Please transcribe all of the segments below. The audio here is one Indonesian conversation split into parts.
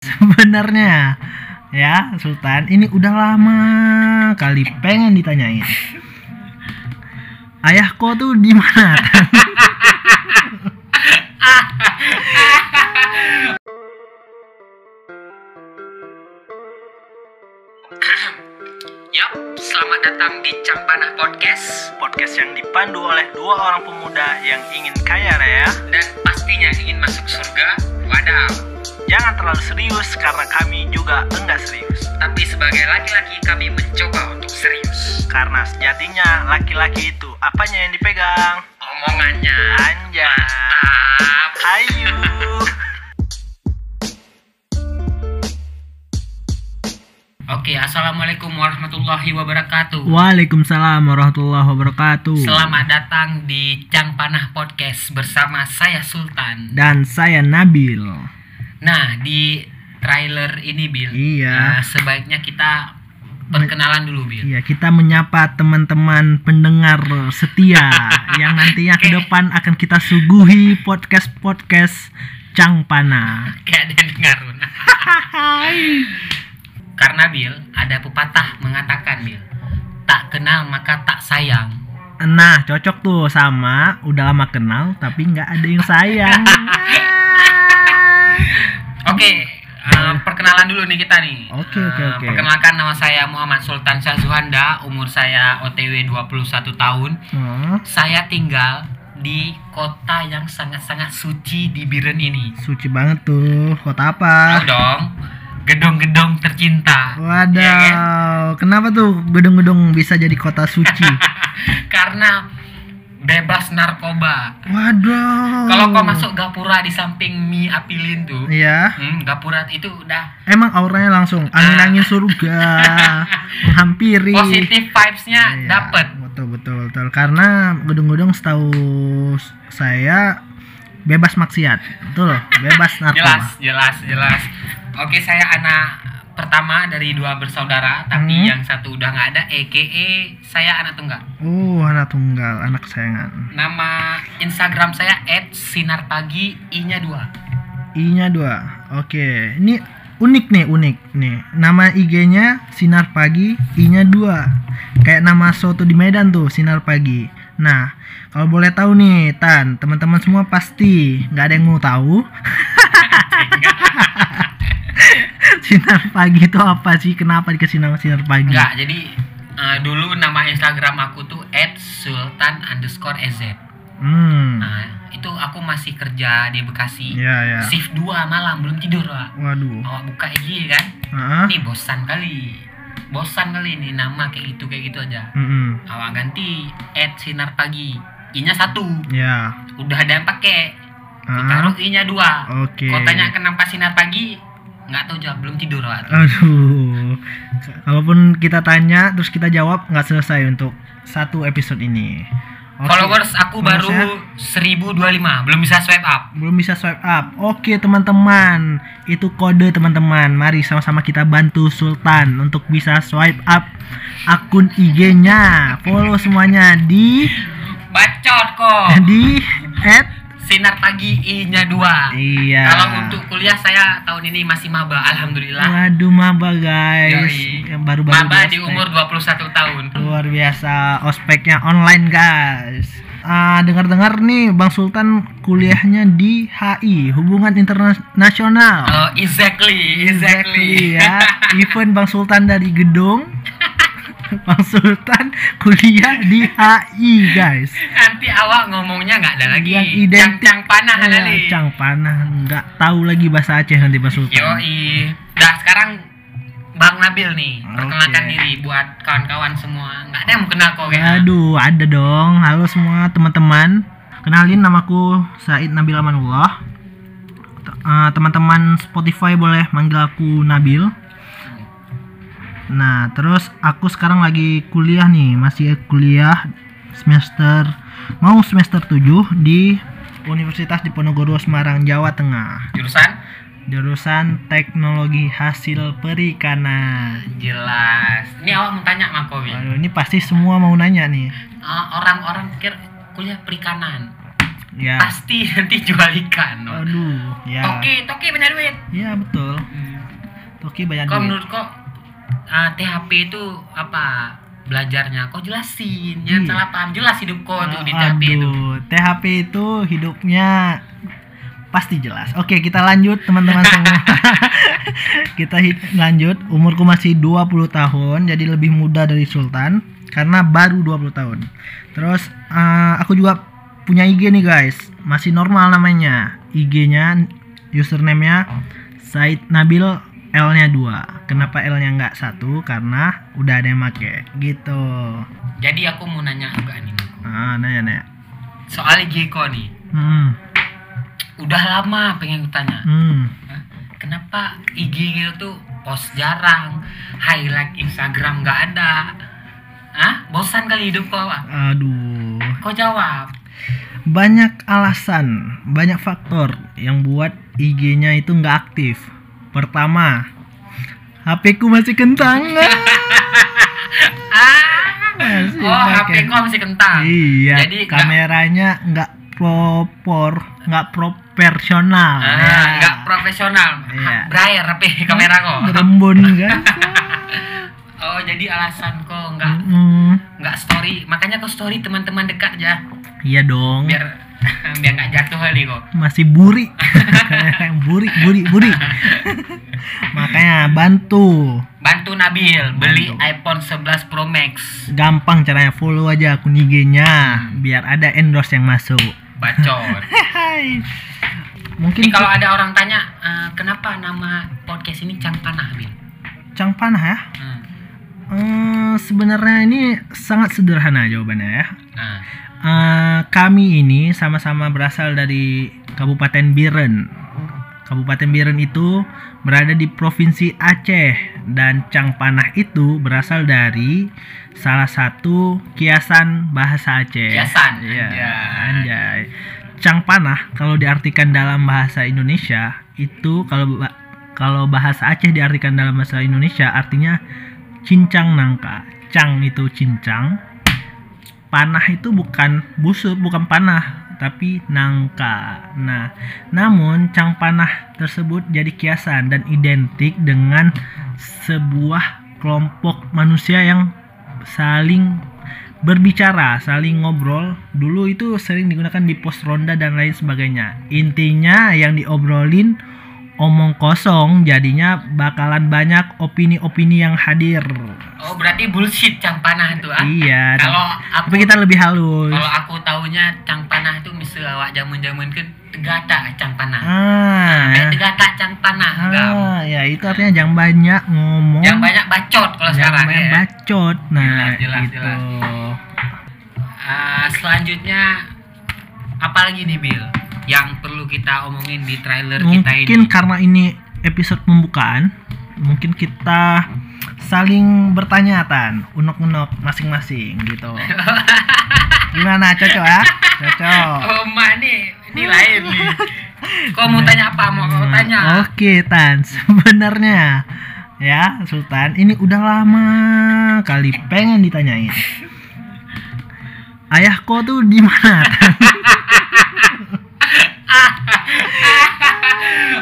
Sebenarnya ya Sultan ini udah lama kali pengen ditanyain. Ayahku tuh di mana? Yap, selamat datang di Campanah Podcast. Podcast yang dipandu oleh dua orang pemuda yang ingin kaya raya dan pastinya ingin masuk surga. Wadaw. Jangan terlalu serius karena kami juga enggak serius. Tapi sebagai laki-laki kami mencoba untuk serius. Karena sejatinya laki-laki itu apanya yang dipegang? Omongannya. Anjay. Mantap. Hayu. Oke, assalamualaikum warahmatullahi wabarakatuh. Waalaikumsalam warahmatullahi wabarakatuh. Selamat datang di Cangpanah Podcast bersama saya Sultan dan saya Nabil. Nah, di trailer ini, Bil, iya. Sebaiknya kita perkenalan dulu, Bil. Iya, kita menyapa teman-teman pendengar setia yang nantinya ke depan akan kita suguhi podcast-podcast Cangpanah. Kayak ada yang dengar. Karena, Bil, ada pepatah mengatakan, Bil, tak kenal maka tak sayang. Nah, cocok tuh sama udah lama kenal tapi nggak ada yang sayang. Oke, perkenalan dulu nih kita nih. Oke. Perkenalkan, nama saya Muhammad Sultan Syah Suhanda, umur saya OTW 21 tahun. Saya tinggal di kota yang sangat-sangat suci di Bireuen ini. Suci banget tuh. Kota apa? Tahu dong. Gedong-gedong tercinta. Waduh. Ya, kan? Kenapa tuh gedong-gedong bisa jadi kota suci? Karena bebas narkoba. Waduh. Kalau kau masuk gapura di samping mie apilin tuh. Iya. Gapura itu udah. Emang auranya langsung angin-angin surga, menghampiri. Positif vibes-nya dapat. Betul. Karena gedung-gedung setahu saya bebas maksiat. Betul, bebas narkoba. Jelas. Oke, saya anak pertama dari dua bersaudara, tapi yang satu udah nggak ada, EKE saya anak tunggal. Anak kesayangan. Nama Instagram saya @sinarpagi, i-nya 2. Oke. Ini unik nih. Nama IG-nya Sinar Pagi, i-nya 2. Kayak nama soto di Medan tuh, Sinar Pagi. Nah, kalau boleh tahu nih, Tan, teman-teman semua pasti nggak ada yang mau tahu. Sinar Pagi itu apa sih? Kenapa dikasih nama Sinar Pagi? Enggak, jadi dulu nama Instagram aku tuh @sultan_ez. Itu aku masih kerja di Bekasi. Yeah. Shift 2 malam, belum tidur lah. Waduh. Awak buka IG kan? Nih bosan kali ini nama kayak gitu aja. Awak ganti @sinarpagi. I-nya 1. Yeah. Udah ada yang pakai. Taruh i-nya 2. Oke. Okay. Kotanya kenapa Sinar Pagi? Nggak tahu, jawab belum tidur lah. Aduh. Kalaupun kita tanya terus kita jawab, nggak selesai untuk satu episode ini. Okay. Followers aku baru 1025, belum bisa swipe up. Oke, teman-teman, itu kode teman-teman. Mari sama-sama kita bantu Sultan untuk bisa swipe up akun IG-nya. Follow semuanya di bacot kok di Sinar Pagi, i-nya 2. Iya. Kalau untuk kuliah saya tahun ini masih maba, alhamdulillah. Waduh, maba guys. Yang baru-baru maba di umur 21 tahun. Luar biasa, ospeknya online guys. Dengar-dengar nih Bang Sultan kuliahnya di HI, Hubungan Internasional. Oh, exactly ya. Even Bang Sultan dari gedung, Bang Sultan kuliah di HI guys. Nanti awak ngomongnya nggak ada lagi. Cangpanah, nggak tahu lagi bahasa Aceh nanti Bang Sultan. Yoi. Nah, sekarang Bang Nabil nih, perkenalkan diri buat kawan-kawan semua. Nggak ada yang mau kenal kok ya? Aduh, ada dong. Halo semua teman-teman. Kenalin, namaku Said Nabil Amanullah. Teman-teman Spotify boleh manggil aku Nabil. Nah, terus aku sekarang lagi kuliah nih, masih kuliah semester 7 di Universitas Diponegoro, Semarang, Jawa Tengah. Jurusan Teknologi Hasil Perikanan. Jelas. Ini awak mau tanya sama Kowi. Waduh, ini pasti semua mau nanya nih. Orang-orang pikir kuliah perikanan. Ya. Pasti nanti jual ikan. Waduh, ya. Toki, punya duit. Iya, betul. Oke, banyak duit. Kok menurut kok THP itu apa belajarnya? Kok jelasin, jangan salah paham, jelas hidup kok tuh di THP itu. THP itu hidupnya pasti jelas. Oke, kita lanjut teman-teman semua. Kita lanjut. Umurku masih 20 tahun, jadi lebih muda dari Sultan karena baru 20 tahun. Terus aku juga punya IG nih guys, masih normal namanya. IG-nya, username-nya Said Nabil, L-nya 2. Kenapa L-nya enggak 1? Karena udah ada yang make gitu. Jadi aku mau nanya enggak nih. Nanya. Soal IG kok nih. Udah lama pengen tanya. Kenapa IG gitu tuh post jarang, highlight Instagram nggak ada? Bosan kali hidup kau? Aduh. Kau jawab. Banyak alasan, banyak faktor yang buat IG-nya itu nggak aktif. Pertama, HP ku masih kentang. HP ku masih kentang. Iya. Jadi kameranya nggak proporsional. Enggak profesional. Yeah. Brayer tapi kamera kok. Berembun kan. Oh, jadi alasan kok enggak story. Makanya kok story teman-teman dekat aja. Iya dong. Biar enggak jatuh kali kok. Masih buri. buri. Makanya bantu Nabil beli iPhone 11 Pro Max. Gampang caranya, follow aja akun IG-nya biar ada endorse yang masuk. Bacot. Mungkin kalau ada orang tanya kenapa nama podcast ini Cangpanah, Bil? Cangpanah ya? Sebenarnya ini sangat sederhana jawabannya ya. Kami ini sama-sama berasal dari Kabupaten Bireuen. Kabupaten Bireuen itu berada di Provinsi Aceh dan Cangpanah itu berasal dari salah satu kiasan bahasa Aceh. Kiasan, ya, anjay. Cangpanah kalau diartikan dalam bahasa Indonesia itu kalau bahasa Aceh diartikan dalam bahasa Indonesia artinya cincang nangka. Cang itu cincang. Panah itu bukan busur, bukan panah, tapi nangka. Nah, namun cangpanah tersebut jadi kiasan dan identik dengan sebuah kelompok manusia yang saling berbicara, saling ngobrol. Dulu itu sering digunakan di pos ronda dan lain sebagainya. Intinya yang diobrolin omong kosong, jadinya bakalan banyak opini-opini yang hadir. Oh, berarti bullshit cangpanah itu ah? Iya. Tapi kita lebih halus. Kalau aku taunya cangpanah itu misal awak jamun-jamun ke tegata cangpanah. Tegata cangpanah. Ya itu artinya jangan banyak ngomong. Jangan banyak bacot kalau sekarang. Jangan banyak bacot. Nah, gitu. Selanjutnya apalagi nih, Bil? Yang perlu kita omongin di trailer kita ini. Mungkin karena ini episode pembukaan, mungkin kita saling bertanya-tanya, unek-unek masing-masing gitu. Gimana, cocok ya? Cocok. Oh, mah nih, ini lain nih. Kok mau tanya apa? Mau kau tanya? Oke, Tan. Sebenarnya ya, Sultan, ini udah lama kali pengen ditanyain. Ayah kau tuh di mana?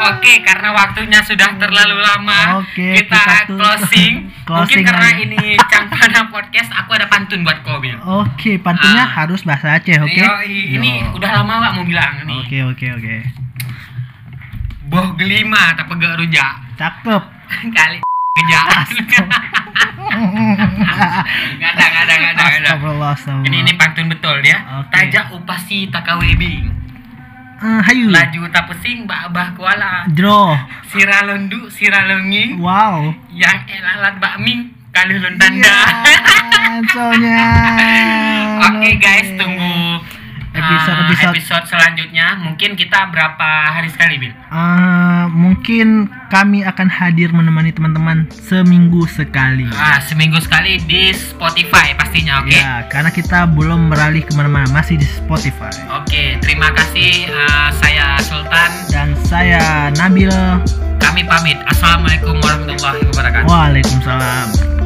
Oke, karena waktunya sudah terlalu lama. Oke, kita closing. Mungkin karena ini Campanah Podcast, aku ada pantun buat kau, Bil. Oke, pantunnya harus bahasa Aceh, oke? Ini udah lama Wak mau bilang nih. Oke. Boh gelima tapi gak rujak. Cakep. Kali kerja. Gak ada. Ini pantun betul ya. Okay. Tajak upasi takawebing. Hayu. Laju tak pesing, Mbak Abah Kuala. Jero. Sira londu, sira lenging. Wow. Yang elalat bakming, kaluh lontanda. Yeah, soalnya. Oke, guys, tunggu episode selanjutnya. Mungkin kita berapa hari sekali, Bil? Mungkin kami akan hadir menemani teman-teman seminggu sekali. Seminggu sekali di Spotify pastinya, oke? Ya, karena kita belum beralih kemana-mana, masih di Spotify. Oke, terima kasih. Saya Sultan dan saya Nabil. Kami pamit. Assalamualaikum warahmatullahi wabarakatuh. Waalaikumsalam.